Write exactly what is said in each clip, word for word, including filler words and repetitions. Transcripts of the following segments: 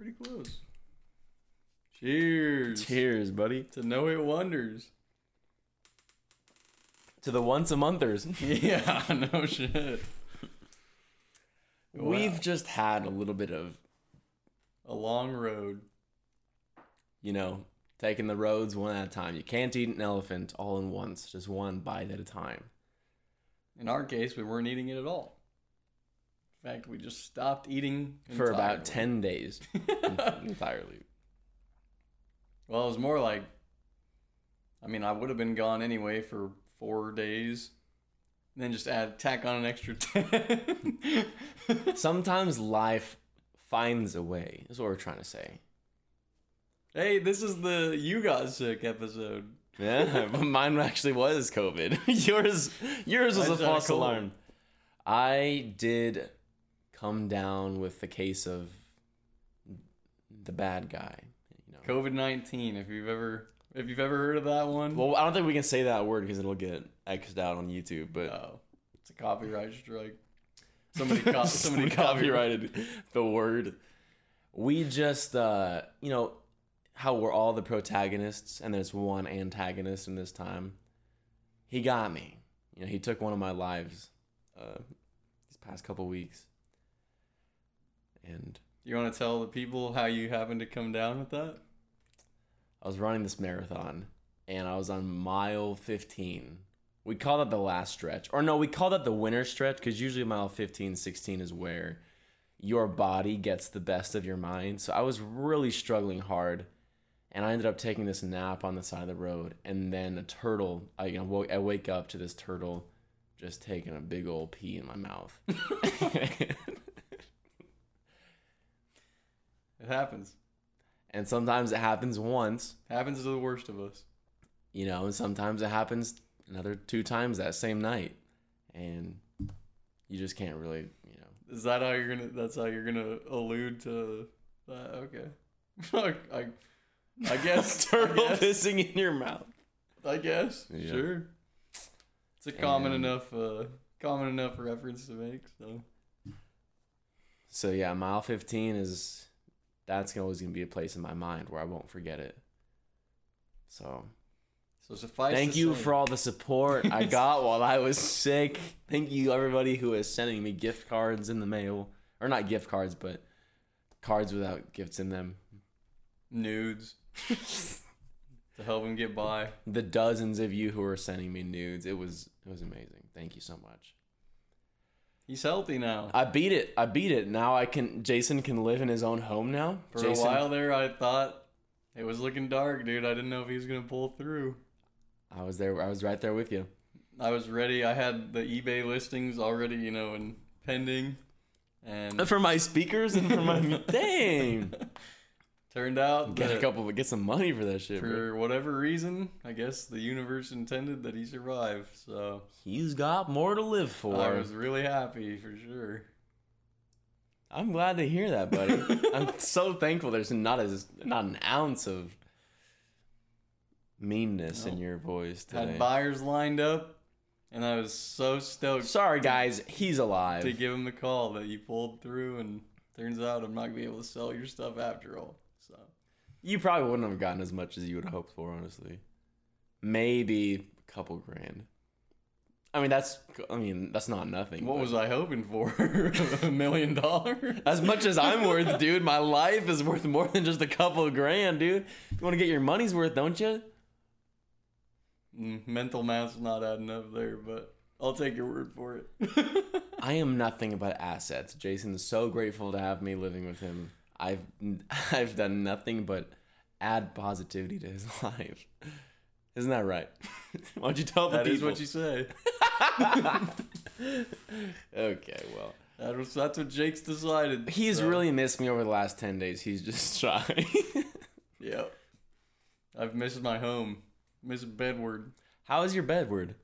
Pretty close. Cheers. Cheers, buddy. To Know It Wonders. To the once-a-monthers. Yeah, no shit. We've wow. just had a little bit of... a long road. You know, taking the roads one at a time. You can't eat an elephant all in once. Just one bite at a time. In our case, we weren't eating it at all. In fact, we just stopped eating entirely. For about ten days. Entirely. Well, it was more like... I mean, I would have been gone anyway for... Four days, and then just add tack on an extra ten. Sometimes life finds a way. Is what we're trying to say. Hey, this is the "You Got Sick" episode. Yeah, but mine actually was COVID. Yours, yours was mine's a false alarm. I did come down with the case of the bad guy. You know. COVID nineteen. If you've ever. If you've ever heard of that one. Well, I don't think we can say that word because it'll get X'd out on YouTube, but... Oh, it's a copyright strike. Somebody, co- somebody copyrighted the word. We just, uh, you know, how we're all the protagonists, and there's one antagonist in this time. He got me. You know, he took one of my lives uh, these past couple weeks. And... You want to tell the people how you happened to come down with that? I was running this marathon, and I was on mile fifteen. We call that the last stretch. Or no, we call that the winner stretch, because usually mile fifteen, sixteen is where your body gets the best of your mind. So I was really struggling hard, and I ended up taking this nap on the side of the road, and then a turtle, I, you know, I wake up to this turtle just taking a big old pee in my mouth. It happens. And sometimes it happens once. Happens to the worst of us. You know, and sometimes it happens another two times that same night. And you just can't really, you know. Is that how you're going to, that's how you're going to allude to that? Okay. I, I guess. Turtle I guess. Pissing in your mouth. I guess. Yeah. Sure. It's a common and, enough, uh, common enough reference to make, so. So, yeah, mile fifteen is... That's always going to be a place in my mind where I won't forget it. So, so suffice thank you say. For all the support I got while I was sick. Thank you, everybody who is sending me gift cards in the mail. Or not gift cards, but cards without gifts in them. Nudes. To help them get by. The dozens of you who are sending me nudes. It was it was amazing. Thank you so much. He's healthy now. I beat it. I beat it. Now I can. Jason can live in his own home now. For Jason, a while there, I thought it was looking dark, dude. I didn't know if he was gonna pull through. I was there. I was right there with you. I was ready. I had the eBay listings already, you know, and pending, and for my speakers and for my dang. Turned out get that a couple, get some money for that shit. For bro. Whatever reason, I guess the universe intended that he survived. So he's got more to live for. I was really happy for sure. I'm glad to hear that, buddy. I'm so thankful. There's not as not an ounce of meanness no. in your voice today. Had buyers lined up, and I was so stoked. Sorry, guys, he's alive. To give him the call that you pulled through, and turns out I'm not gonna be able to sell your stuff after all. You probably wouldn't have gotten as much as you would have hoped for, honestly. Maybe a couple grand. I mean, that's I mean, that's not nothing. What was I hoping for? A million dollars? As much as I'm worth, dude. My life is worth more than just a couple of grand, dude. You want to get your money's worth, don't you? Mental math's not adding up there, but I'll take your word for it. I am nothing but assets. Jason is so grateful to have me living with him. I've I've done nothing but add positivity to his life. Isn't that right? Why don't you tell the that people? That is what you say. Okay, well. That was, that's what Jake's decided. He's so. Really missed me over the last ten days. He's just trying. Yep. I've missed my home. Missed Bedward. How is your Bedward?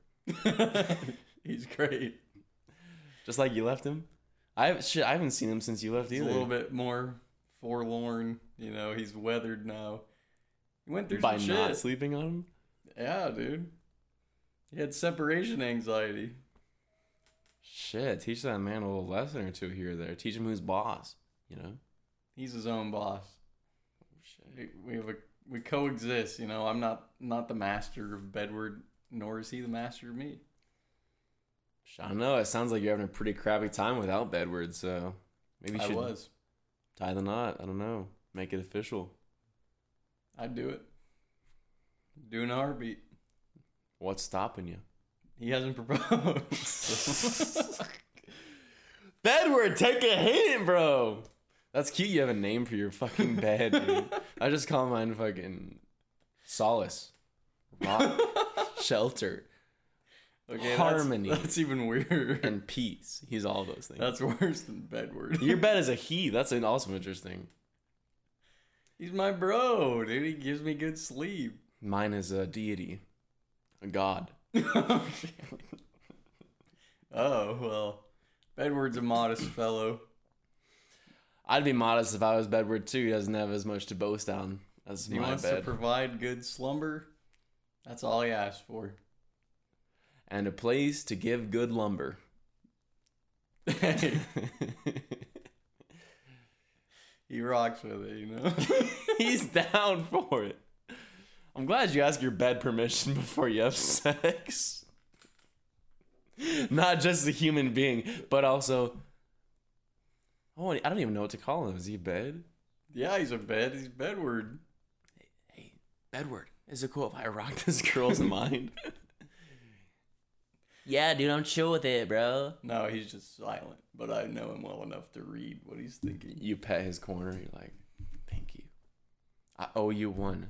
He's great. Just like you left him? I, shit, I haven't seen him since you left either. He's a little bit more... forlorn, you know, he's weathered now. He went through by some shit. By not sleeping on him? Yeah, dude. He had separation anxiety. Shit, teach that man a little lesson or two here or there. Teach him who's boss, you know? He's his own boss. We have a, we coexist, you know. I'm not not the master of Bedward, nor is he the master of me. I don't know. It sounds like you're having a pretty crappy time without Bedward, so maybe you should I was. tie the knot. I don't know. Make it official. I'd do it. Do an heartbeat. What's stopping you? He hasn't proposed. Bedward, take a hint, bro. That's cute. You have a name for your fucking bed, dude. I just call mine fucking Solace, Rock, Shelter, okay, Harmony. That's, that's even weirder. And Peace. He's all those things. That's worse than Bedward. Your bed is a he. That's an awesome, interesting. He's my bro, dude. He gives me good sleep. Mine is a deity, a god. Oh, well, Bedward's a modest fellow. I'd be modest if I was Bedward too. He doesn't have as much to boast on as he my wants bed. To provide good slumber. That's all he asked for. And a place to give good lumber. Hey. He rocks with it, you know? He's down for it. I'm glad you ask your bed permission before you have sex. Not just a human being, but also... Oh, I don't even know what to call him. Is he a bed? Yeah, he's a bed. He's Bedward. Hey, hey, Bedward. Is it cool if I rock this girl's mind? Yeah, dude, I'm chill with it, bro. No, he's just silent. But I know him well enough to read what he's thinking. You pet his corner. You're like, thank you. I owe you one.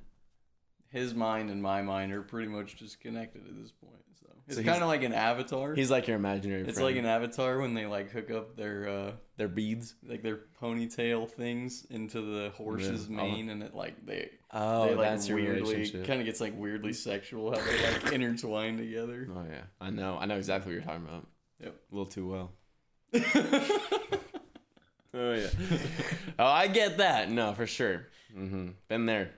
His mind and my mind are pretty much disconnected at this point. So it's so kind of like an avatar. He's like your imaginary friend. It's like an avatar when they like hook up their uh, their beads, like their ponytail things into the horse's yeah. mane, oh. and it like they oh they, like, that's your relationship. Kind of gets like weirdly sexual how they like intertwine together. Oh yeah, I know, I know exactly what you're talking about. Yep, a little too well. Oh yeah, oh I get that. No, for sure. Mm-hmm. Been there.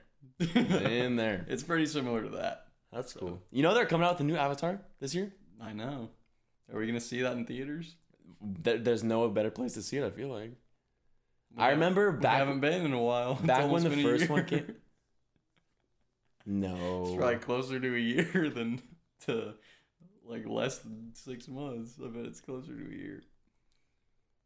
In there. It's pretty similar to that. That's so cool. You know they're coming out with a new Avatar this year? I know. Are we going to see that in theaters? There, there's no better place to see it, I feel like. We I remember back... I haven't been in a while. Back when the first one came... No. It's probably closer to a year than to, like, less than six months. I bet it's closer to a year.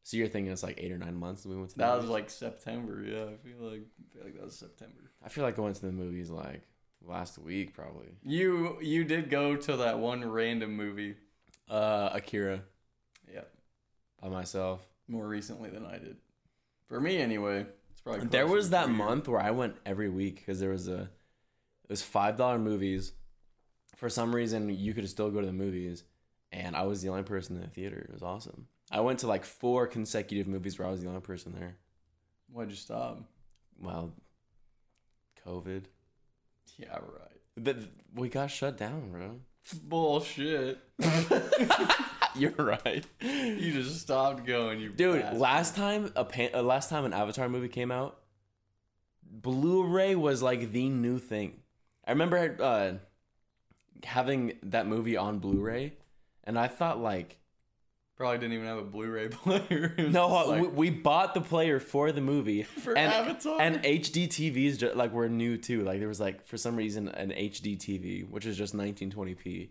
So you're thinking it's like eight or nine months when we went to the movies? That was like September, yeah. I feel like I feel like that was September. I feel like I went to the movies like last week probably. You you did go to that one random movie. Uh Akira. Yeah. By myself. More recently than I did. For me anyway. It's probably There was that month where I went every week because there was a it was five dollar movies. For some reason you could still go to the movies and I was the only person in the theater. It was awesome. I went to like four consecutive movies where I was the only person there. Why'd you stop? Well, COVID. Yeah, right. But we got shut down, bro. Bullshit. You're right. You just stopped going. You dude. Bastard. Last time a pan- uh, last time an Avatar movie came out, Blu-ray was like the new thing. I remember uh, having that movie on Blu-ray, and I thought like. Probably didn't even have a Blu-ray player. No, like, we, we bought the player for the movie. For and, Avatar? And H D T Vs just, like, were new, too. Like, there was, like, for some reason, an H D T V, which is just nineteen twenty p,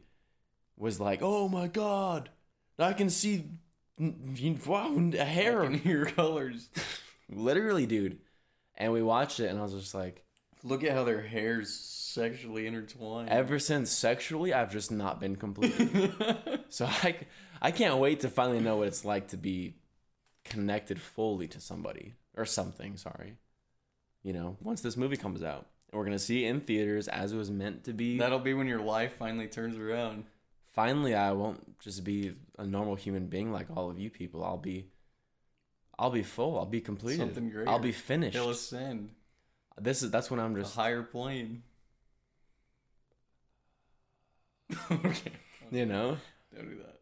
was like, oh, my God. I can see... Wow, a hair. I can hear colors. Literally, dude. And we watched it, and I was just like... Look at how their hair's sexually intertwined. Ever since sexually, I've just not been completed. So I, I can't wait to finally know what it's like to be connected fully to somebody. Or something, sorry. You know, once this movie comes out. And we're going to see it in theaters as it was meant to be. That'll be when your life finally turns around. Finally, I won't just be a normal human being like all of you people. I'll be, I'll be full. I'll be completed. Something greater. I'll be finished. He'll ascend. This is that's when I'm just a higher plane. Okay. You know? Don't do that.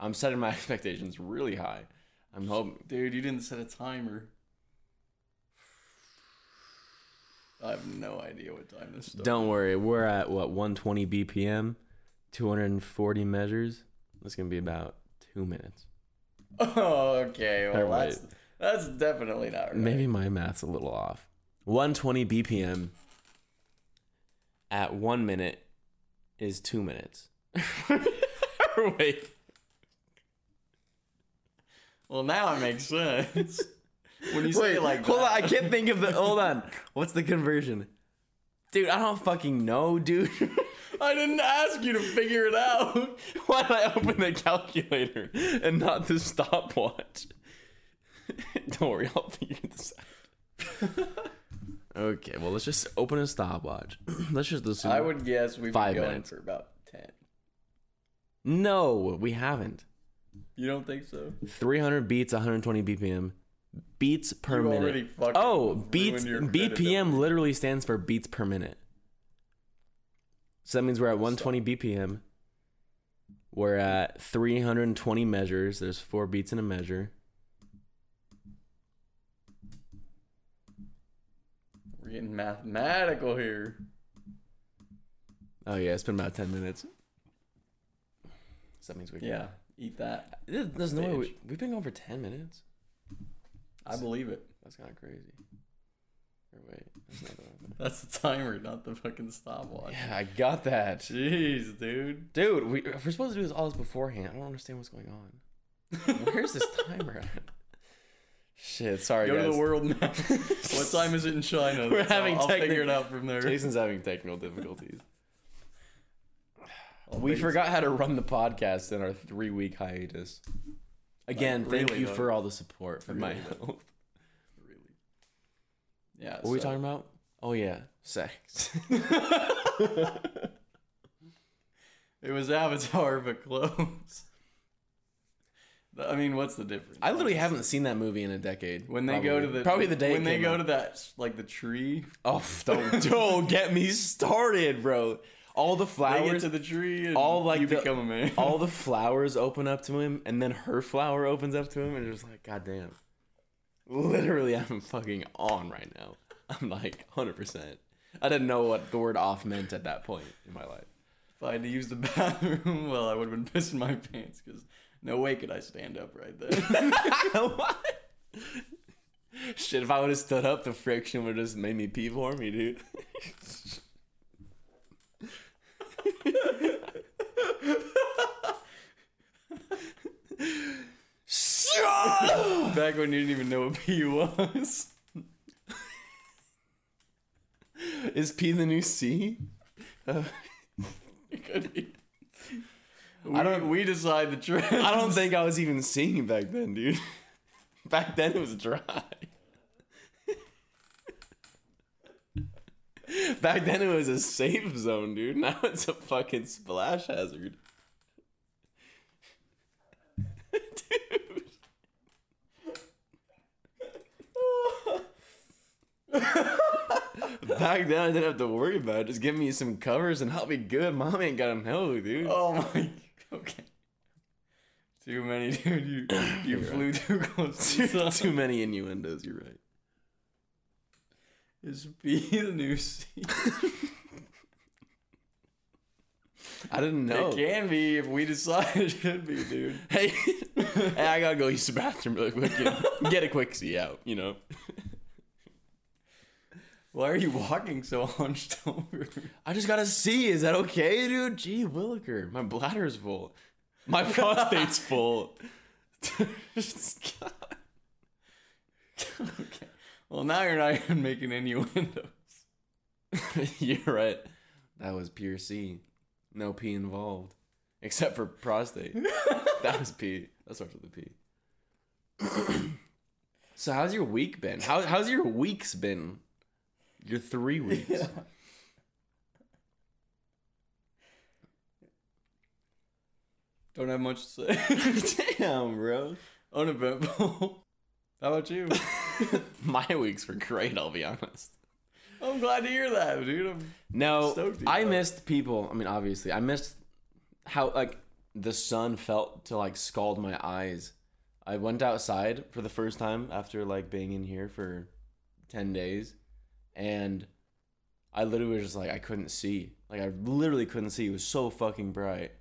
I'm setting my expectations really high. I'm hoping dude, you didn't set a timer. I have no idea what time this started. Don't worry, we're at what, one twenty B P M, two hundred forty measures. That's gonna be about two minutes. Oh, okay. Well that's That's definitely not right. Maybe my math's a little off. one twenty B P M at one minute is two minutes. Wait. Well, now it makes sense. When you say Wait, like hold that. on, I can't think of the. Hold on. What's the conversion? Dude, I don't fucking know, dude. I didn't ask you to figure it out. Why did I open the calculator and not the stopwatch? Don't worry, I'll figure this out. Okay, well, let's just open a stopwatch. Let's just assume. I would guess we've been going for about ten. No, we haven't. You don't think so? three hundred beats, one twenty B P M. Beats per you minute. Oh, beats B P M literally stands for beats per minute. So that means we're at one twenty B P M. We're at three hundred twenty measures. There's four beats in a measure. We're getting mathematical here. Oh, yeah. It's been about ten minutes. So that means we can... Yeah. Eat that. There's no way. We, we've been going for ten minutes. I believe it. That's kind of crazy. Or wait. That's, not the that's the timer, not the fucking stopwatch. Yeah, I got that. Jeez, dude. Dude, we, if we're supposed to do this all this beforehand. I don't understand what's going on. Where's this timer at? Shit, sorry, Go guys. Go to the world map. What time is it in China? We're that's having I'll figure it out from there. Jason's having technical difficulties. We forgot how to run the podcast in our three-week hiatus. Again, really thank you though. for all the support for really my though. health. Really? Yeah. What were so. we talking about? Oh, yeah. Sex. It was Avatar, but close. I mean, what's the difference? I literally haven't seen that movie in a decade. When they probably. go to the probably the day when they go out. to that like the tree. Oh, don't don't get me started, bro. All the flowers they get to the tree and all like you the, become a man. All the flowers open up to him and then her flower opens up to him and you're just like, God damn. Literally I'm fucking on right now. I'm like one hundred percent. I didn't know what the word off meant at that point in my life. If I had to use the bathroom, well, I would have been pissing my pants because no way could I stand up right there. What? Shit, if I would have stood up, the friction would have just made me pee for me, dude. Back when you didn't even know what pee was. Is pee the new C? Uh, it could be. We, I don't. We decide the trend. I don't think I was even seeing it back then, dude. Back then it was dry. Back then it was a safe zone, dude. Now it's a fucking splash hazard. Dude. Back then I didn't have to worry about it. Just give me some covers and I'll be good. Mom ain't got them hell, dude. Oh my. Okay. Too many, dude. You, you flew right. too close. Too, too many innuendos, you're right. Is P the new C? I didn't know. It can be if we decide it should be, dude. Hey, hey, I gotta go use the bathroom really quick. You know? Get a quick C out, you know. Why are you walking so hunched over? I just gotta see. Is that okay, dude? Gee, Williker, my bladder's full. My prostate's full. Okay. Well, now you're not even making innuendos. You're right. That was pure C. No P involved. Except for prostate. That was P. That starts with a P. So how's your week been? How, how's your weeks been? Your three weeks. Yeah. Don't have much to say. Damn, bro. Uneventful. How about you? My weeks were great, I'll be honest. I'm glad to hear that, dude. I'm no, stoked I that. missed people. I mean, obviously, I missed how like the sun felt to like scald my eyes. I went outside for the first time after like being in here for ten days, and I literally was just like, I couldn't see. Like, I literally couldn't see. It was so fucking bright.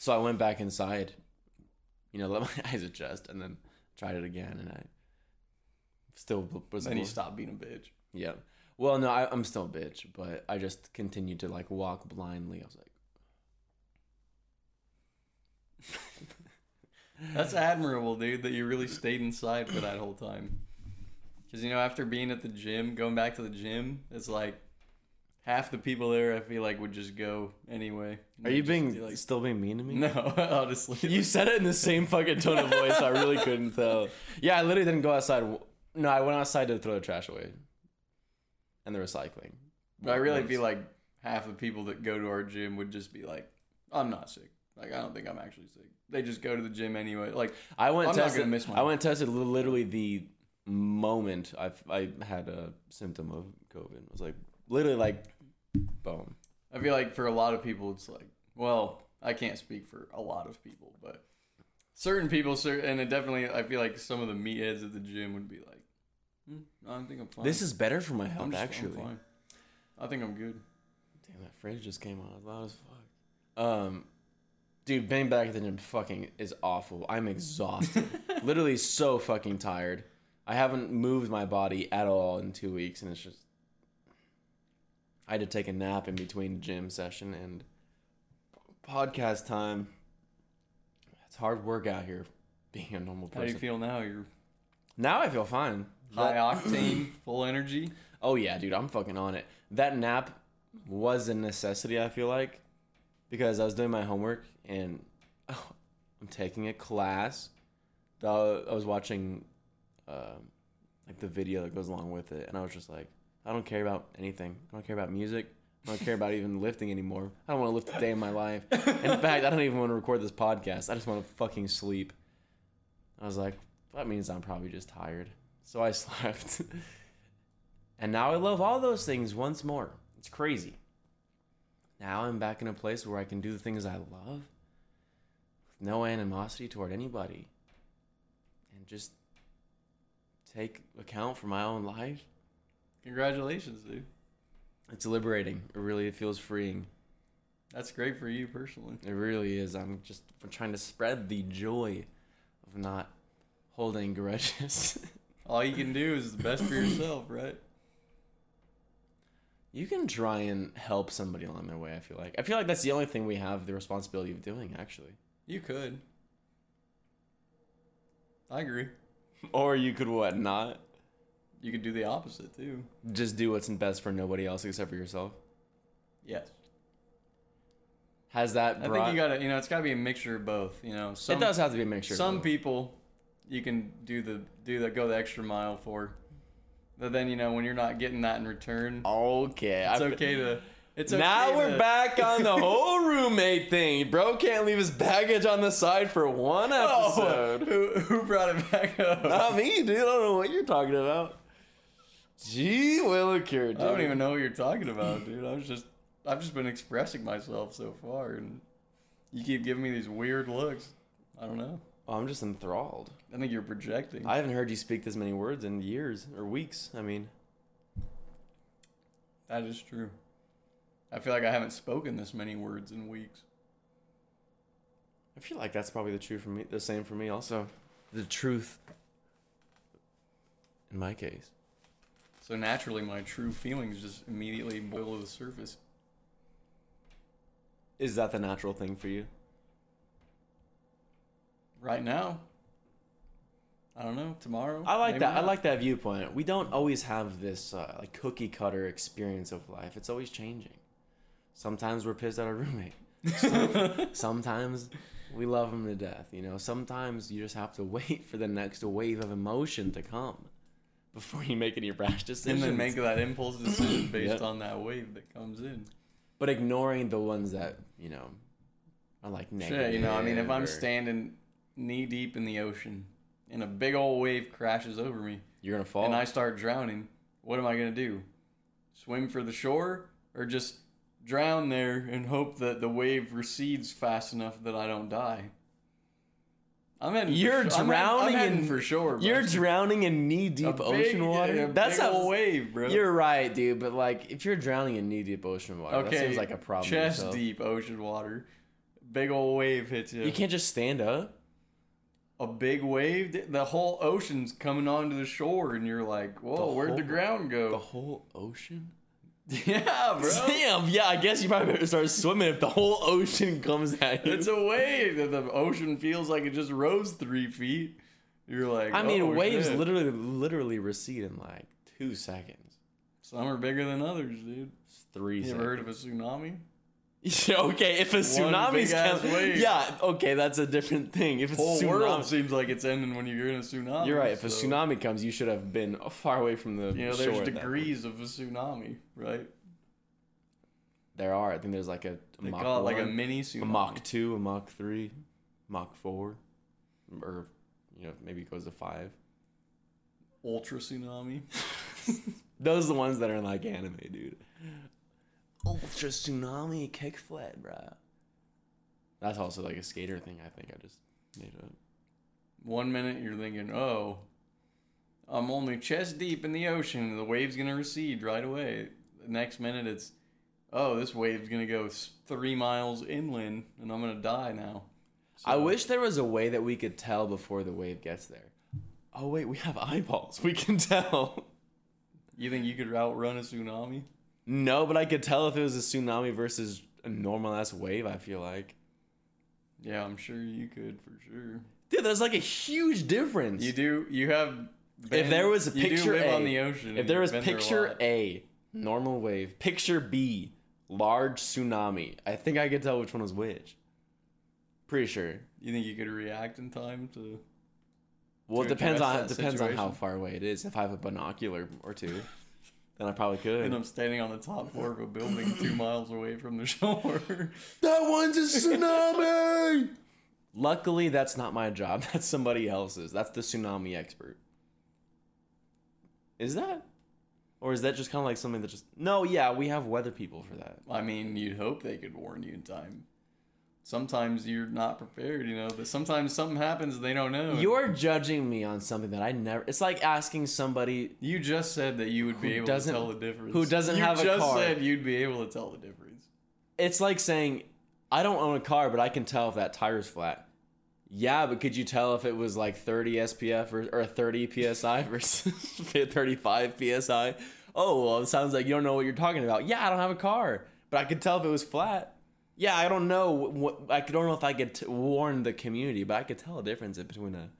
So I went back inside, you know, let my eyes adjust, and then tried it again, and I still was. Then bored. You stopped being a bitch. Yeah. Well, no, I, I'm still a bitch, but I just continued to like walk blindly. I was like. That's admirable, dude, that you really stayed inside for that whole time. Because, you know, after being at the gym, going back to the gym, it's like half the people there, I feel like, would just go anyway. Are you being be like, still being mean to me? No, honestly. You said it in the same fucking tone of voice. I really couldn't tell. Yeah, I literally didn't go outside. No, I went outside to throw the trash away. And the recycling. But I really feel like half the people that go to our gym would just be like, I'm not sick. Like, I don't think I'm actually sick. They just go to the gym anyway. Like, I went I'm tested, not gonna miss my I went tested literally the moment I I had a symptom of COVID. It was like, literally, like, boom. I feel like for a lot of people, it's like, well, I can't speak for a lot of people, but certain people, and it definitely, I feel like some of the meatheads at the gym would be like, hmm, I don't think I'm fine. This is better for my health, I'm just, actually. I'm fine. I think I'm good. Damn, that fridge just came on as loud as fuck. Um... Dude, being back at the gym fucking is awful. I'm exhausted. Literally so fucking tired. I haven't moved my body at all in two weeks, and it's just... I had to take a nap in between gym session and podcast time. It's hard work out here, being a normal person. How do you feel now? You're Now I feel fine. High octane, full energy? Oh yeah, dude, I'm fucking on it. That nap was a necessity, I feel like. Because I was doing my homework, and oh, I'm taking a class. I was watching uh, like the video that goes along with it, and I was just like, I don't care about anything. I don't care about music. I don't care about even lifting anymore. I don't want to lift a day in my life. In fact, I don't even want to record this podcast. I just want to fucking sleep. I was like, that means I'm probably just tired. So I slept. And now I love all those things once more. It's crazy. Now I'm back in a place where I can do the things I love with no animosity toward anybody and just take account for my own life. Congratulations, dude. It's liberating. It really feels freeing. That's great for you personally. It really is. I'm just I'm trying to spread the joy of not holding grudges. All you can do is the best for yourself, right? You can try and help somebody along their way, I feel like. I feel like that's the only thing we have the responsibility of doing, actually. You could. I agree. Or you could what, not? You could do the opposite, too. Just do what's best for nobody else except for yourself? Yes. Has that brought... I think you gotta, you know, it's gotta be a mixture of both, you know. Some, it does have to be a mixture of both. Some people you can do the, do the, go the extra mile for... But then, you know, when you're not getting that in return, okay, it's okay to. It's okay now we're to... back on the whole roommate thing. Bro can't leave his baggage on the side for one episode. Oh, who, who brought it back up? Not me, dude. I don't know what you're talking about. Gee Willikers, dude. I don't even know what you're talking about, dude. I was just, I've just been expressing myself so far, and you keep giving me these weird looks. I don't know. Oh, I'm just enthralled. I think you're projecting. I haven't heard you speak this many words in years or weeks. I mean, that is true. I feel like I haven't spoken this many words in weeks. I feel like that's probably the true for me. The same for me also. The truth. In my case. So naturally, my true feelings just immediately boil to the surface. Is that the natural thing for you? Right now, I don't know. Tomorrow, I like that. Not. I like that viewpoint. We don't always have this uh, like cookie cutter experience of life. It's always changing. Sometimes we're pissed at our roommate. Some, sometimes we love him to death. You know. Sometimes you just have to wait for the next wave of emotion to come before you make any rash decisions. And then make that impulse decision based yep. on that wave that comes in. But ignoring the ones that you know are like negative. Sure, you know. I mean, if I'm standing. Knee deep in the ocean, and a big old wave crashes over me. You're gonna fall, and I start drowning. What am I gonna do? Swim for the shore, or just drown there and hope that the wave recedes fast enough that I don't die? I'm in. You're for, drowning I'm in, I'm in for sure. Bro. You're drowning in knee deep ocean water. Yeah, that's a wave, bro. You're right, dude. But like, if you're drowning in knee deep ocean water, okay, that seems like a problem. Chest deep ocean water, big old wave hits you. You can't just stand up. a big wave, the whole ocean's coming onto the shore, and you're like, whoa, the where'd whole, the ground go? The whole ocean? Yeah, bro. Damn, yeah, I guess you probably better start swimming if the whole ocean comes at you. It's a wave. The ocean feels like it just rose three feet. You're like, I oh, mean, waves shit. literally literally recede in like two seconds. Some are bigger than others, dude. It's three you seconds. You ever heard of a tsunami? Okay, if a tsunami's coming, yeah, okay, that's a different thing. If it's whole tsunami, world seems like it's ending when you're in a tsunami. You're right. If so. a tsunami comes, you should have been far away from the. You know, shore there's degrees of a tsunami, right? There are. I think there's like a, a they Mach call it like one, a mini tsunami, a Mach two, a Mach three, Mach four, or you know maybe it goes to five. Ultra tsunami. Those are the ones that are in like anime, dude. Ultra tsunami kick flat, bro. That's also like a skater thing. I think I just made up. One minute you're thinking, oh, I'm only chest deep in the ocean. The wave's gonna recede right away. The next minute it's, oh, this wave's gonna go three miles inland, and I'm gonna die now. So, I wish there was a way that we could tell before the wave gets there. Oh wait, we have eyeballs. We can tell. You think you could outrun a tsunami? No, but I could tell if it was a tsunami versus a normal-ass wave, I feel like. Yeah, I'm sure you could, for sure. Dude, there's like a huge difference. You do, you have... Been, if there was a picture A... on the ocean. If there was picture there A, normal wave. Picture B, large tsunami. I think I could tell which one was which. Pretty sure. You think you could react in time to... Well, to it depends on it depends on how far away it is. If I have a binocular or two... Then I probably could. And I'm standing on the top floor of a building two miles away from the shore. That one's a tsunami! Luckily, that's not my job. That's somebody else's. That's the tsunami expert. Is that? Or is that just kind of like something that just... No, yeah, we have weather people for that. I mean, you'd hope they could warn you in time. Sometimes you're not prepared, you know. But sometimes something happens and they don't know. You're judging me on something that I never... It's like asking somebody... You just said that you would be able to tell the difference. Who doesn't you have a car. You just said you'd be able to tell the difference. It's like saying, I don't own a car, but I can tell if that tire's flat. Yeah, but could you tell if it was like thirty S P F or, or thirty P S I versus thirty-five P S I? Oh, well, it sounds like you don't know what you're talking about. Yeah, I don't have a car, but I could tell if it was flat. Yeah, I don't know. What, I don't know if I could t- warn the community, but I could tell a difference between a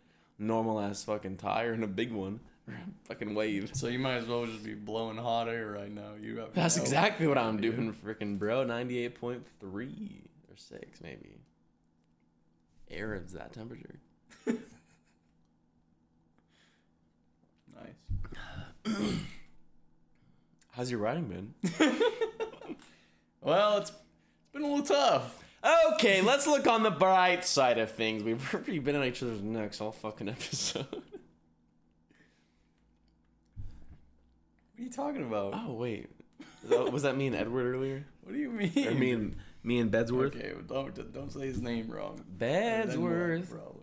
normal-ass fucking tire and a big one. Or a fucking wave. So you might as well just be blowing hot air right now. You have That's exactly what I'm doing, freaking bro. ninety-eight point three or six, maybe. Arabs, that temperature. Nice. How's your riding been? Well, it's... Been a little tough. Okay, let's look on the bright side of things. We've already been on each other's necks all fucking episode. What are you talking about? Oh wait, was that me and Edward earlier? What do you mean? Or me and me and Bedsworth. Okay, well, don't don't say his name wrong. Bedsworth. Then,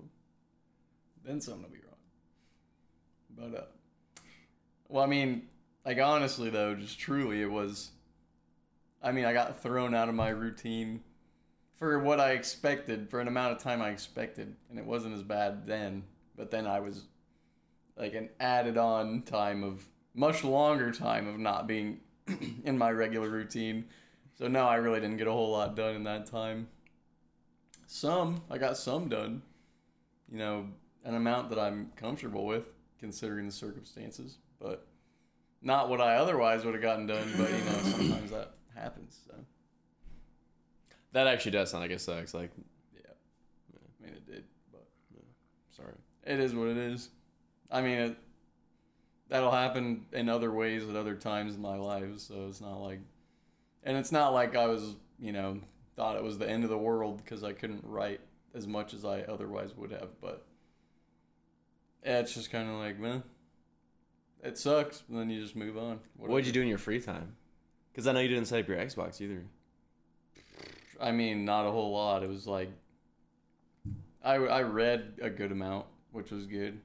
then something will be wrong. But uh, well, I mean, like honestly though, just truly, it was. I mean, I got thrown out of my routine for what I expected, for an amount of time I expected, and it wasn't as bad then, but then I was like an added on time of, much longer time of not being in my regular routine, so no, I really didn't get a whole lot done in that time. Some, I got some done, you know, an amount that I'm comfortable with, considering the circumstances, but not what I otherwise would have gotten done, but you know, sometimes that happens. So that actually does sound like it sucks. Like, yeah, yeah. I mean it did, but yeah. Sorry, it is what it is. I mean, it, that'll happen in other ways at other times in my life. So it's not like, and it's not like I was, you know, thought it was the end of the world because I couldn't write as much as I otherwise would have. But yeah, it's just kind of like, man, it sucks. And then you just move on. Whatever. What'd you do in your free time? Because I know you didn't set up your Xbox either. I mean, not a whole lot. It was like... I, I read a good amount, which was good.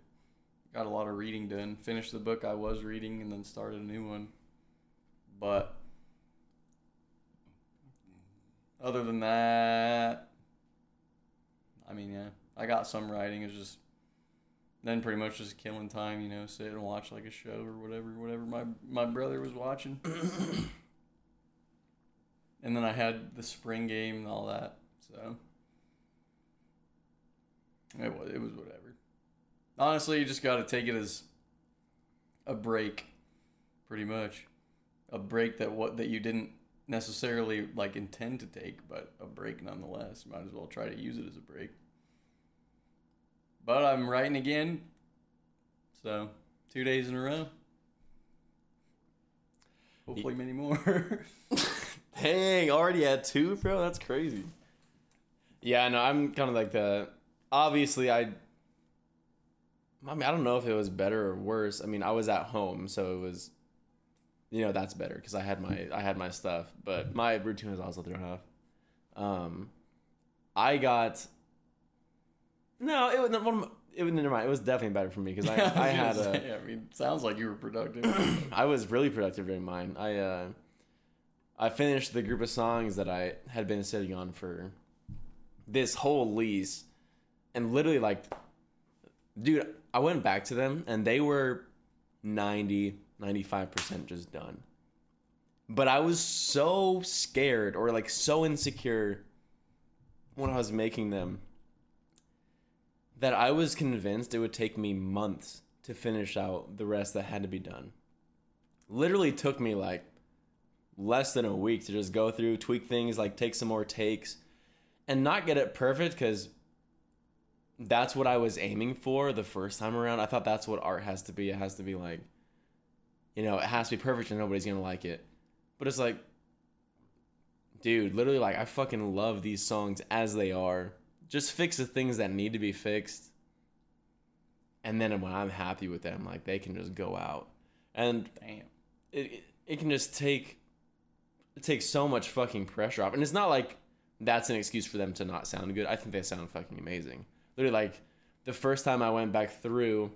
Got a lot of reading done. Finished the book I was reading and then started a new one. But... Other than that... I mean, yeah. I got some writing. It's just... then pretty much just killing time, you know, sit and watch like a show or whatever, whatever my, my brother was watching. And then I had the spring game and all that, so it was, it was whatever. Honestly, you just got to take it as a break, pretty much. A break that what that you didn't necessarily like intend to take, but a break nonetheless. Might as well try to use it as a break. But I'm writing again, so two days in a row. Hopefully many more. Dang, already at two, bro? That's crazy. Yeah, no, I'm kind of like the... Obviously, I... I mean, I don't know if it was better or worse. I mean, I was at home, so it was... You know, that's better, because I had my I had my stuff. But my routine was also thrown off. Um, I got... No, it was... One of It was never mind. It was definitely better for me because I, yeah, I, I had say, a. I mean, sounds like you were productive. I was really productive during mine. I uh, I finished the group of songs that I had been sitting on for this whole lease, and literally, like, dude, I went back to them and they were ninety, ninety-five percent just done. But I was so scared or like so insecure when I was making them, that I was convinced it would take me months to finish out the rest that had to be done. Literally took me like less than a week to just go through, tweak things, like take some more takes, and not get it perfect, because that's what I was aiming for the first time around. I thought that's what art has to be. It has to be like, you know, it has to be perfect and nobody's gonna like it. But it's like, dude, literally, like, I fucking love these songs as they are. Just fix the things that need to be fixed. And then when I'm happy with them, like, they can just go out. And damn, it it can just take it takes so much fucking pressure off. And it's not like that's an excuse for them to not sound good. I think they sound fucking amazing. Literally, like, the first time I went back through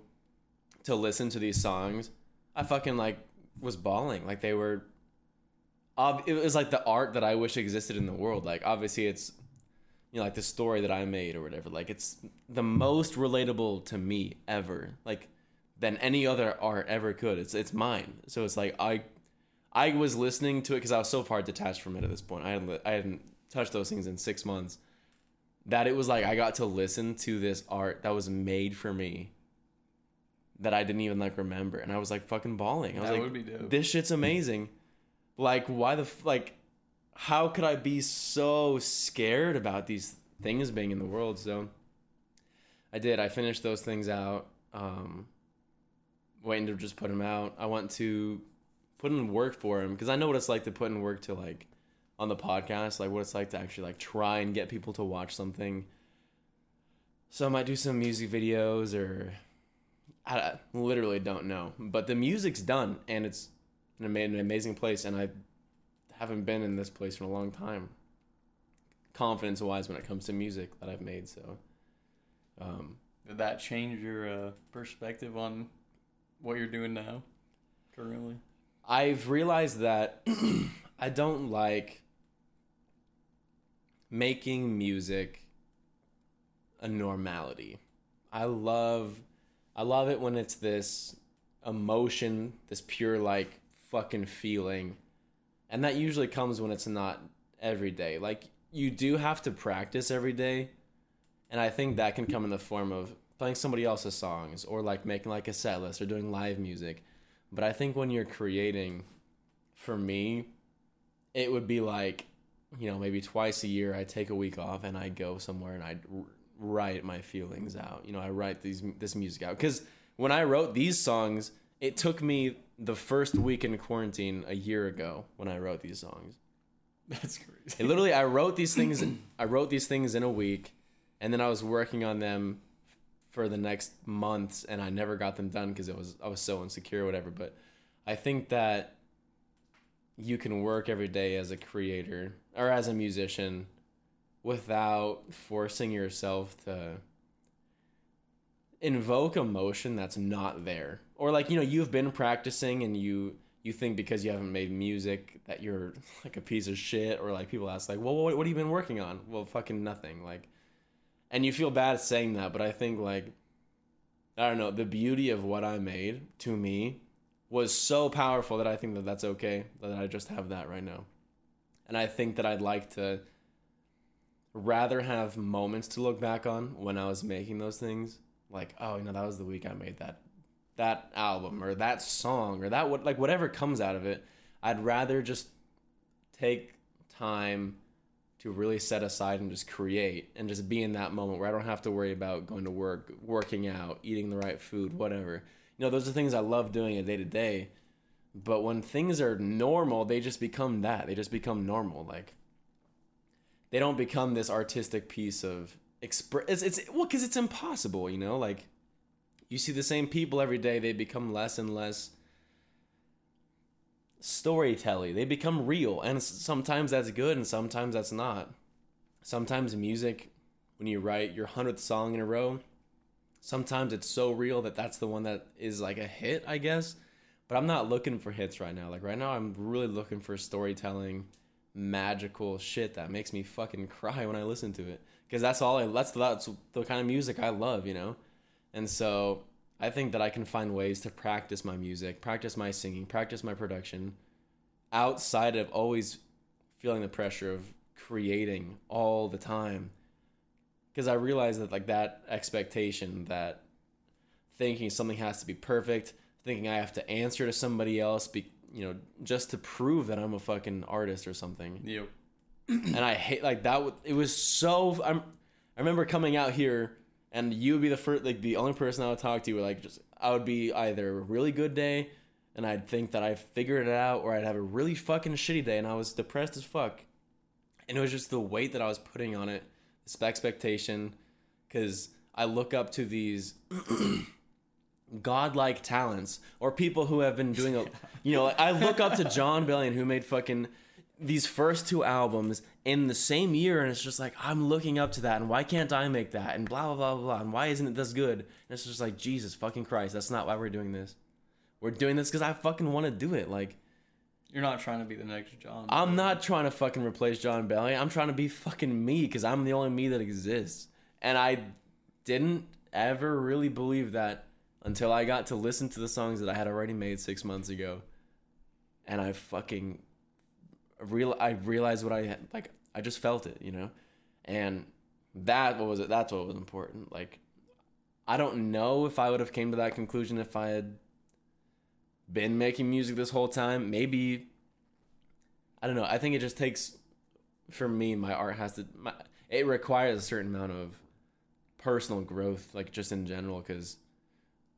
to listen to these songs, I fucking, like, was bawling. Like, they were... Ob- it was, like, the art that I wish existed in the world. Like, obviously, it's... You know, like the story that I made or whatever, like, it's the most relatable to me ever, like, than any other art ever could. It's it's mine. So it's like I I was listening to it because I was so far detached from it at this point. I hadn't, I hadn't touched those things in six months that it was like I got to listen to this art that was made for me that I didn't even like remember. And I was like fucking bawling. I was that like, would be dope. This shit's amazing. Like, why the f- like. How could I be so scared about these things being in the world? So I did. I finished those things out, um, waiting to just put them out. I want to put in work for them, because I know what it's like to put in work to, like, on the podcast, like what it's like to actually, like, try and get people to watch something. So I might do some music videos, or I literally don't know. But the music's done, and it's an amazing place, and I haven't been in this place in a long time, confidence wise when it comes to music that I've made. So um did that change your uh, perspective on what you're doing now currently? I've realized that I don't like making music a normality. I love I love it when it's this emotion, this pure, like, fucking feeling. And that usually comes when it's not every day. Like, you do have to practice every day. And I think that can come in the form of playing somebody else's songs, or, like, making, like, a set list, or doing live music. But I think when you're creating, for me, it would be like, you know, maybe twice a year I take a week off and I go somewhere and I write my feelings out. You know, I write these this music out. Because when I wrote these songs, it took me the first week in quarantine a year ago when I wrote these songs. That's crazy. It literally, I wrote these things. I wrote these things in a week, and then I was working on them for the next months, and I never got them done because it was I was so insecure, or whatever. But I think that you can work every day as a creator or as a musician without forcing yourself to invoke emotion that's not there. Or, like, you know, you've been practicing, and you you think because you haven't made music that you're, like, a piece of shit. Or, like, people ask, like, well, what, what have you been working on? Well, fucking nothing. Like, and you feel bad saying that, but I think, like, I don't know, the beauty of what I made, to me, was so powerful that I think that that's okay, that I just have that right now. And I think that I'd like to rather have moments to look back on when I was making those things. Like, oh, you know, that was the week I made that that album or that song or that, what, like, whatever comes out of it. I'd rather just take time to really set aside and just create and just be in that moment where I don't have to worry about going to work, working out, eating the right food, whatever. You know, those are things I love doing day to day. But when things are normal, they just become that. They just become normal. Like, they don't become this artistic piece of express. It's, it's well, because it's impossible, you know. Like, you see the same people every day. They become less and less storytelling. They become real, and sometimes that's good, and sometimes that's not. Sometimes music, when you write your hundredth song in a row, sometimes it's so real that that's the one that is like a hit, I guess. But I'm not looking for hits right now. Like, right now, I'm really looking for storytelling, magical shit that makes me fucking cry when I listen to it. Because that's all I, that's, that's the kind of music I love, you know? And so I think that I can find ways to practice my music, practice my singing, practice my production, outside of always feeling the pressure of creating all the time. Because I realize that, like, that expectation, that thinking something has to be perfect, thinking I have to answer to somebody else, be, you know, just to prove that I'm a fucking artist or something. Yep. And I hate, like, that. W- it was so. I'm, I remember coming out here, and you would be the first, like, the only person I would talk to. Like, just, I would be either a really good day, and I'd think that I figured it out, or I'd have a really fucking shitty day, and I was depressed as fuck. And it was just the weight that I was putting on it, this expectation, because I look up to these godlike talents or people who have been doing a, you know, like, I look up to Jon Bellion, who made fucking these first two albums in the same year, and it's just like, I'm looking up to that, and why can't I make that, and blah blah blah blah, and why isn't it this good? And it's just like, Jesus fucking Christ, that's not why we're doing this. We're doing this because I fucking want to do it. Like, you're not trying to be the next Jon Bellion. I'm not trying to fucking replace Jon Bellion. I'm trying to be fucking me, because I'm the only me that exists, and I didn't ever really believe that until I got to listen to the songs that I had already made six months ago. And I fucking real I realized what I had. Like, I just felt it, you know? And that what was it that's what was important. Like, I don't know if I would have came to that conclusion if I had been making music this whole time. Maybe, I don't know. I think it just takes, for me, my art has to my, it requires a certain amount of personal growth, like, just in general, because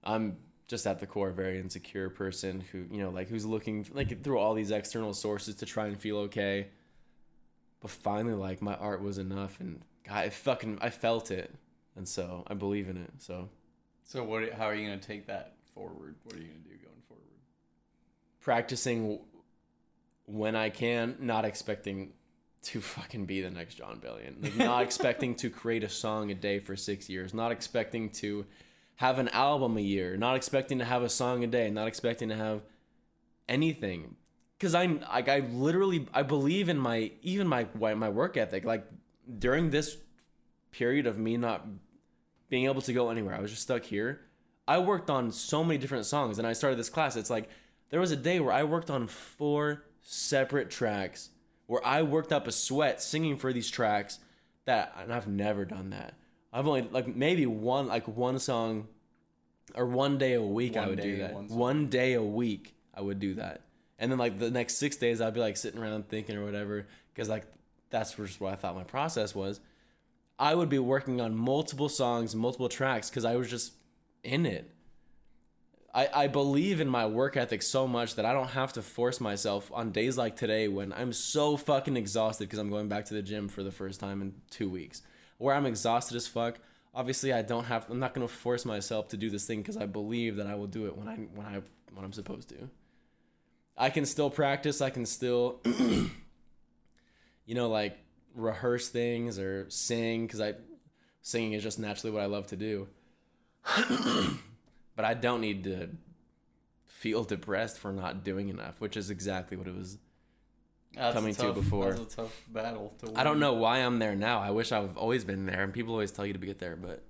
I'm just at the core a very insecure person who, you know, like, who's looking, like, through all these external sources to try and feel okay. But finally, like, my art was enough, and God, I fucking, I felt it. And so I believe in it. So, so what, how are you going to take that forward? What are you going to do going forward? Practicing when I can, not expecting to fucking be the next Jon Bellion, like, not expecting to create a song a day for six years, not expecting to have an album a year, not expecting to have a song a day, not expecting to have anything. Because I, like, I literally, I believe in my, even my my work ethic. Like, during this period of me not being able to go anywhere, I was just stuck here, I worked on so many different songs, and I started this class. It's like, there was a day where I worked on four separate tracks, where I worked up a sweat singing for these tracks, that, and I've never done that. I've only, like, maybe one, like, one song or one day a week one I would do that. One, one day a week I would do that. And then, like, the next six days I'd be, like, sitting around thinking or whatever, because, like, that's just what I thought my process was. I would be working on multiple songs, multiple tracks, because I was just in it. I, I believe in my work ethic so much that I don't have to force myself on days like today when I'm so fucking exhausted because I'm going back to the gym for the first time in two weeks. Where I'm exhausted as fuck. Obviously, I don't have. I'm not gonna force myself to do this thing because I believe that I will do it when I when I when I'm supposed to. I can still practice. I can still, you know, like, rehearse things or sing, because I singing is just naturally what I love to do. But I don't need to feel depressed for not doing enough, which is exactly what it was. That's coming tough, to before. That's a tough battle to win. I don't know why I'm there now. I wish I've always been there, and people always tell you to get there, but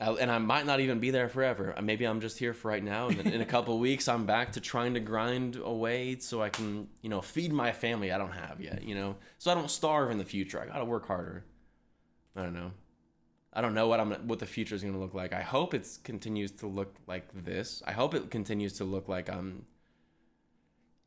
Uh, and I might not even be there forever. Maybe I'm just here for right now. And in a couple of weeks, I'm back to trying to grind away so I can, you know, feed my family I don't have yet, you know, so I don't starve in the future. I got to work harder. I don't know. I don't know what I'm what the future is going to look like. I hope it continues to look like this. I hope it continues to look like I'm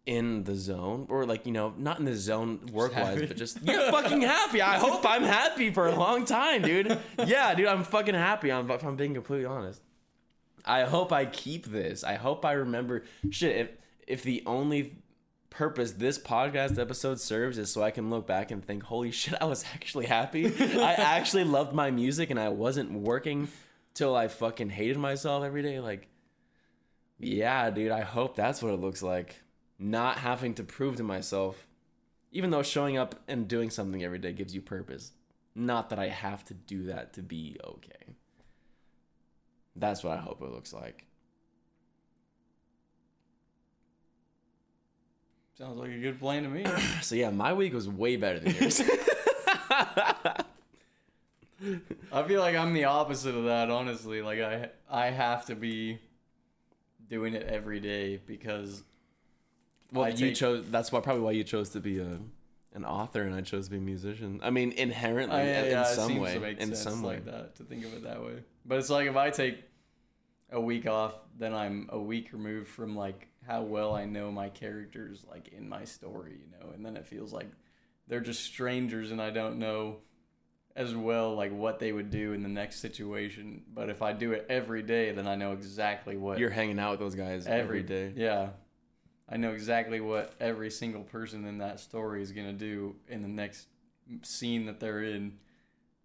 in the zone, or like, you know, not in the zone work-wise, but just yeah, fucking happy. I hope I'm happy for a long time, dude. Yeah, dude, I'm fucking happy. I'm, if I'm being completely honest, I hope I keep this. I hope I remember shit. If if the only purpose this podcast episode serves is so I can look back and think, holy shit, I was actually happy. I actually loved my music, and I wasn't working till I fucking hated myself every day. Like, yeah, dude, I hope that's what it looks like. Not having to prove to myself, even though showing up and doing something every day gives you purpose. Not that I have to do that to be okay. That's what I hope it looks like. Sounds like a good plan to me. So yeah, my week was way better than yours. I feel like I'm the opposite of that, honestly. Like I, I have to be doing it every day because. Well, you take, chose. That's why probably why you chose to be a, an author, and I chose to be a musician. I mean, inherently, I, yeah, in yeah, some it seems way, to make in sense some way, like that to think of it that way. But it's like if I take a week off, then I'm a week removed from like how well I know my characters, like in my story, you know. And then it feels like they're just strangers, and I don't know as well like what they would do in the next situation. But if I do it every day, then I know exactly what you're hanging out with those guys every, every day. Yeah. I know exactly what every single person in that story is going to do in the next scene that they're in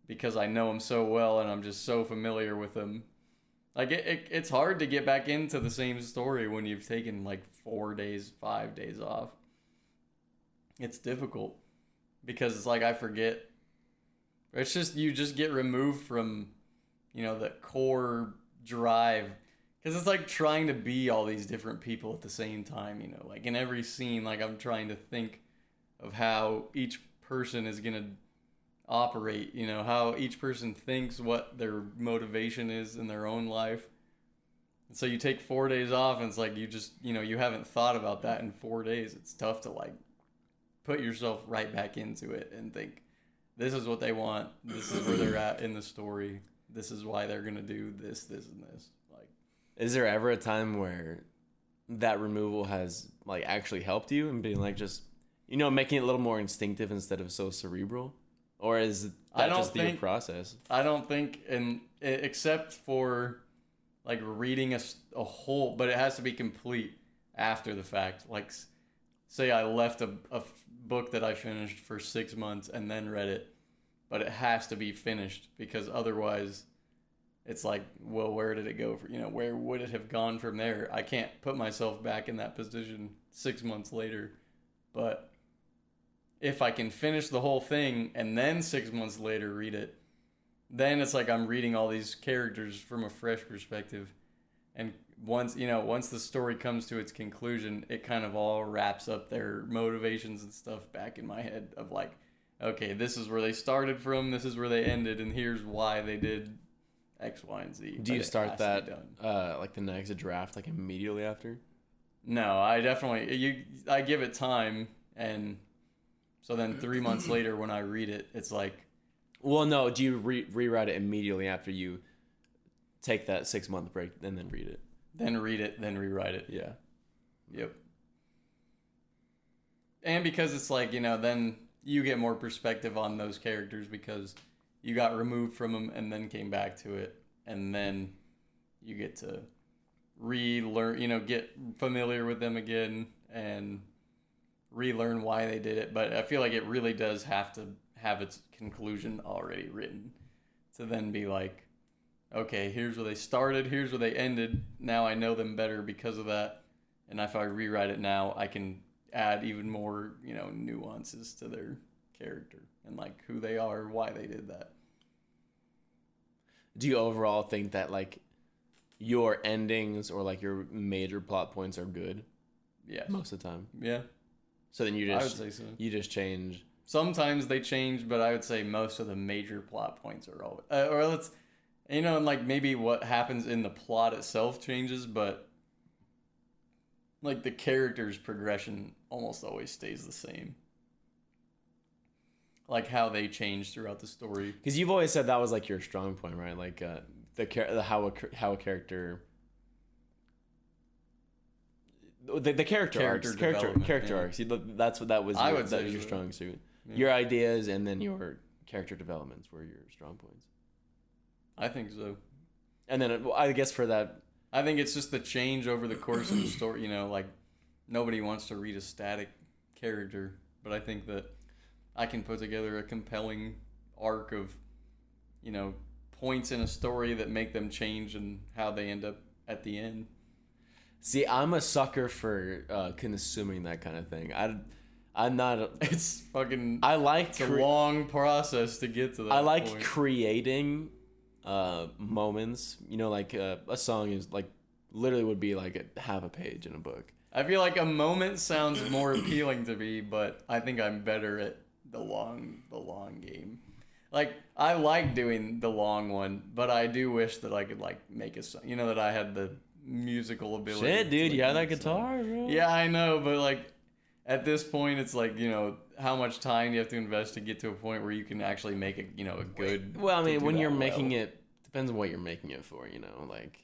because I know them so well and I'm just so familiar with them. Like, it, it, it's hard to get back into the same story when you've taken, like, four days, five days off. It's difficult because it's like I forget. It's just, you just get removed from, you know, the core drive. Because it's like trying to be all these different people at the same time, you know, like in every scene, like I'm trying to think of how each person is going to operate, you know, how each person thinks, what their motivation is in their own life. And so you take four days off and it's like you just, you know, you haven't thought about that in four days. It's tough to like put yourself right back into it and think this is what they want. This is where they're at in the story. This is why they're going to do this, this, and this. Is there ever a time where that removal has like actually helped you and being like just, you know, making it a little more instinctive instead of so cerebral? Or is that I don't just think, the process? I don't think, and except for like reading a, a whole, but it has to be complete after the fact. Like say I left a, a book that I finished for six months and then read it, but it has to be finished because otherwise... It's like, well, where did it go? For, you know, where would it have gone from there? I can't put myself back in that position six months later. But if I can finish the whole thing and then six months later read it, then it's like I'm reading all these characters from a fresh perspective. And once, you know, once the story comes to its conclusion, it kind of all wraps up their motivations and stuff back in my head of like, okay, this is where they started from, this is where they ended, and here's why they did X, Y, and Z. Do you start that uh, like the next draft like immediately after? No, I definitely you I give it time, and so then three months later when I read it, it's like, well, no, do you re- rewrite it immediately after you take that six month break and then read it? Then read it, then rewrite it. Yeah. Yep. And because it's like, you know, then you get more perspective on those characters because you got removed from them and then came back to it. And then you get to relearn, you know, get familiar with them again and relearn why they did it. But I feel like it really does have to have its conclusion already written to then be like, okay, here's where they started. Here's where they ended. Now I know them better because of that. And if I rewrite it now, I can add even more, you know, nuances to their character and like who they are, why they did that. Do you overall think that like your endings or like your major plot points are good? Yeah, most of the time. Yeah. So then you just I would say so. You just change. Sometimes they change, but I would say most of the major plot points are always. Uh, or let's you know, and like maybe what happens in the plot itself changes, but like the character's progression almost always stays the same. Like how they change throughout the story. Because you've always said that was like your strong point, right? Like uh, the, char- the how a how a character, the, the character, character arcs, character character yeah. arcs. That's what that was. Your, I would that say was your strong that. suit. Yeah. Your ideas and then your character developments were your strong points. I think so. And then it, well, I guess for that, I think it's just the change over the course of the story. You know, like nobody wants to read a static character, but I think that I can put together a compelling arc of, you know, points in a story that make them change and how they end up at the end. See, I'm a sucker for uh, consuming that kind of thing. I, I'm not... A, it's fucking... I like... It's cre- a long process to get to that I like point. creating uh, moments. You know, like uh, a song is like... Literally would be like a, half a page in a book. I feel like a moment sounds more appealing to me, but I think I'm better at the long the long game. Like I like doing the long one, but I do wish that I could like make a song, you know, that I had the musical ability. Shit, dude, you had that guitar, bro. Yeah, I know, but like at this point it's like, you know, how much time do you have to invest to get to a point where you can actually make a, you know, a good... Well, I mean, when you're making it, depends on what you're making it for, you know, like...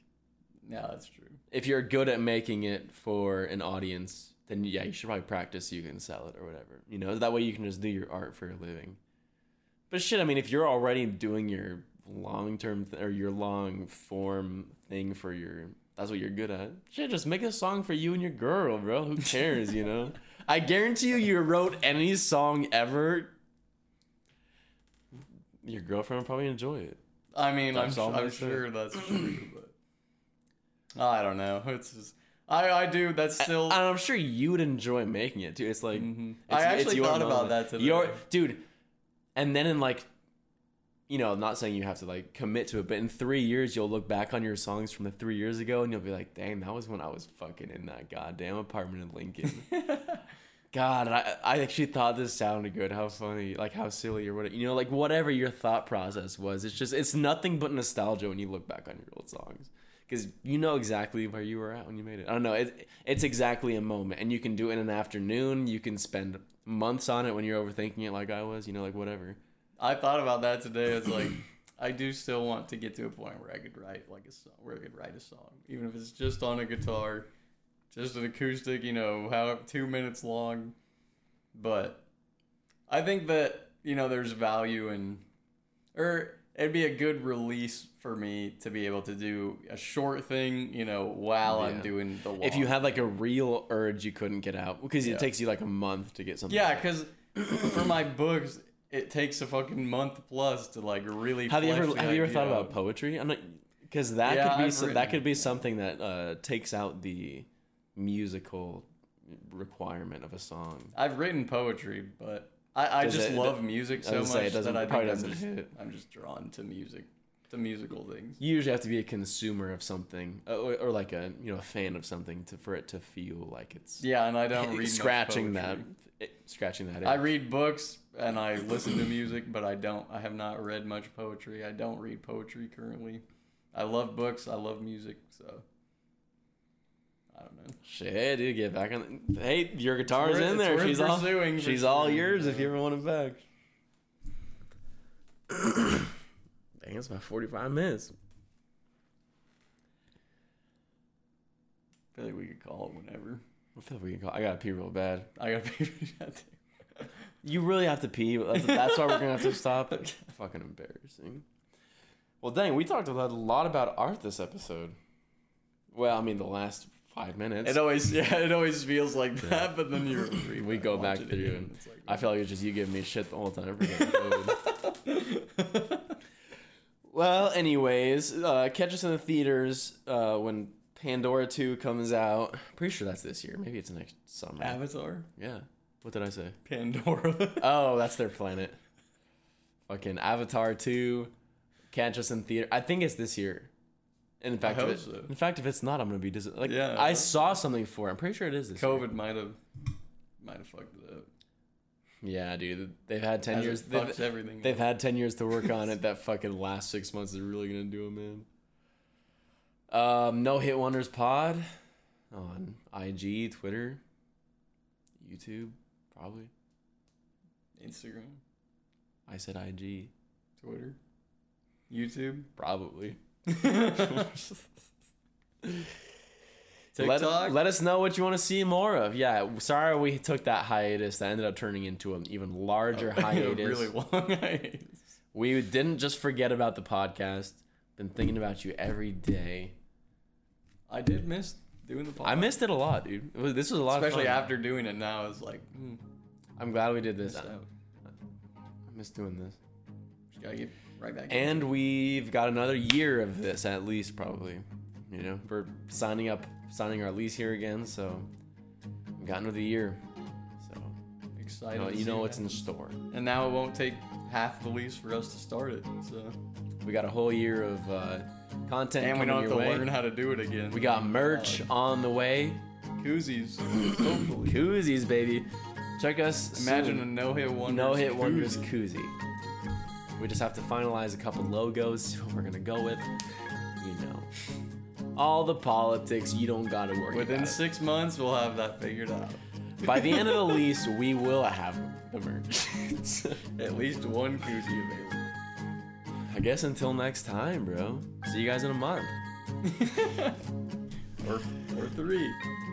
Yeah, that's true. If you're good at making it for an audience, then yeah, you should probably practice so you can sell it or whatever. You know, that way you can just do your art for a living. But shit, I mean, if you're already doing your long-term th- or your long-form thing for your... That's what you're good at. Shit, just make a song for you and your girl, bro. Who cares, you know? I guarantee you, you wrote any song ever, your girlfriend will probably enjoy it. I mean, I'm, I'm sure that's true, but... I don't know. It's just... I, I do. That's still... I, I'm sure you would enjoy making it, too. It's like... Mm-hmm. It's, I actually thought moment. about that today. Your, dude, and then in like... You know, I'm not saying you have to like commit to it, but in three years, you'll look back on your songs from the three years ago, and you'll be like, dang, that was when I was fucking in that goddamn apartment in Lincoln. God, I, I actually thought this sounded good. How funny. Like, how silly or whatever. You know, like, whatever your thought process was, it's just... It's nothing but nostalgia when you look back on your old songs. Because you know exactly where you were at when you made it. I don't know. It, it's exactly a moment. And you can do it in an afternoon. You can spend months on it when you're overthinking it like I was. You know, like whatever. I thought about that today. It's like, I do still want to get to a point where I could write like a song, where I could write a song. Even if it's just on a guitar, just an acoustic, you know, how two minutes long. But I think that, you know, there's value in... Or... It'd be a good release for me to be able to do a short thing, you know, while yeah. I'm doing the long. If you had like a real urge you couldn't get out, because yeah. it takes you like a month to get something. Yeah, because for my books, it takes a fucking month plus to like really... Have you ever Have you ever thought out. about poetry? I'm not, because that yeah, could be so, that could be something that uh, takes out the musical requirement of a song. I've written poetry, but... I, I just it, love music so much say, that I think I'm just, I'm just drawn to music, to musical things. You usually have to be a consumer of something, or, or like a you know a fan of something to for it to feel like it's... Yeah, and I don't read scratching much that, it, scratching that. Itch. I read books and I listen to music, but I don't. I have not read much poetry. I don't read poetry currently. I love books. I love music. So. I don't know. Shit, dude, get back on. The, hey, your guitar's worth, in there. She's all, she's all yours if you ever want it back. Dang, it's about forty-five minutes. I feel like we could call it whenever. I feel like we can call. I gotta pee real bad. I gotta pee real bad too. You really have to pee. That's, that's why we're gonna have to stop. It's fucking embarrassing. Well, dang, we talked a lot about art this episode. Well, I mean, the last five minutes. It always, yeah, it always feels like that, yeah. But then you we go back through, again, and like, I feel like it's just you giving me shit the whole time. Well, anyways, uh, catch us in the theaters uh, when Pandora two comes out. Pretty sure that's this year. Maybe it's next summer. Avatar? Yeah. What did I say? Pandora. Oh, that's their planet. Fucking Avatar two. Catch us in theater. I think it's this year. And in fact, I hope it, so. in fact, if it's not, I'm gonna be dis- like yeah, I saw something for it. I'm pretty sure it is this COVID year. might have might have fucked it up. Yeah, dude. They've had ten years. They've, everything they've had ten years to work on it. That fucking last six months is really gonna do them in. Um, No Hit Wonders Pod on I G, Twitter, YouTube, probably Instagram. I said I G, Twitter, YouTube, probably. Let, let us know what you want to see more of. Yeah, sorry we took that hiatus. That ended up turning into an even larger oh, hiatus. A really long hiatus. We didn't just forget about the podcast. Been thinking about you every day. I did miss doing the podcast. I missed it a lot, dude. It was, this was a lot Especially of fun. After doing it now, it's like... Mm, I'm glad we did this. I, I miss doing this. Just gotta get right back. And in. We've got another year of this, at least, probably. You know, we're signing up, signing our lease here again, so we've gotten with the year. So excited! You know, you know what's in store. And now it won't take half the lease for us to start it. So we got a whole year of uh, content, and we don't have to learn how to do it again. We got merch uh, on the way. Koozies, hopefully. Koozies, baby. Check us. Imagine soon. A no-hit wonders. No-hit wonders koozie. koozie. We just have to finalize a couple logos. We're gonna go with, you know. All the politics, you don't gotta worry. Within about six it. months, we'll have that figured out. By the end of the lease, we will have the merch. At least one koozie available. I guess until next time, bro. See you guys in a month. or, or three.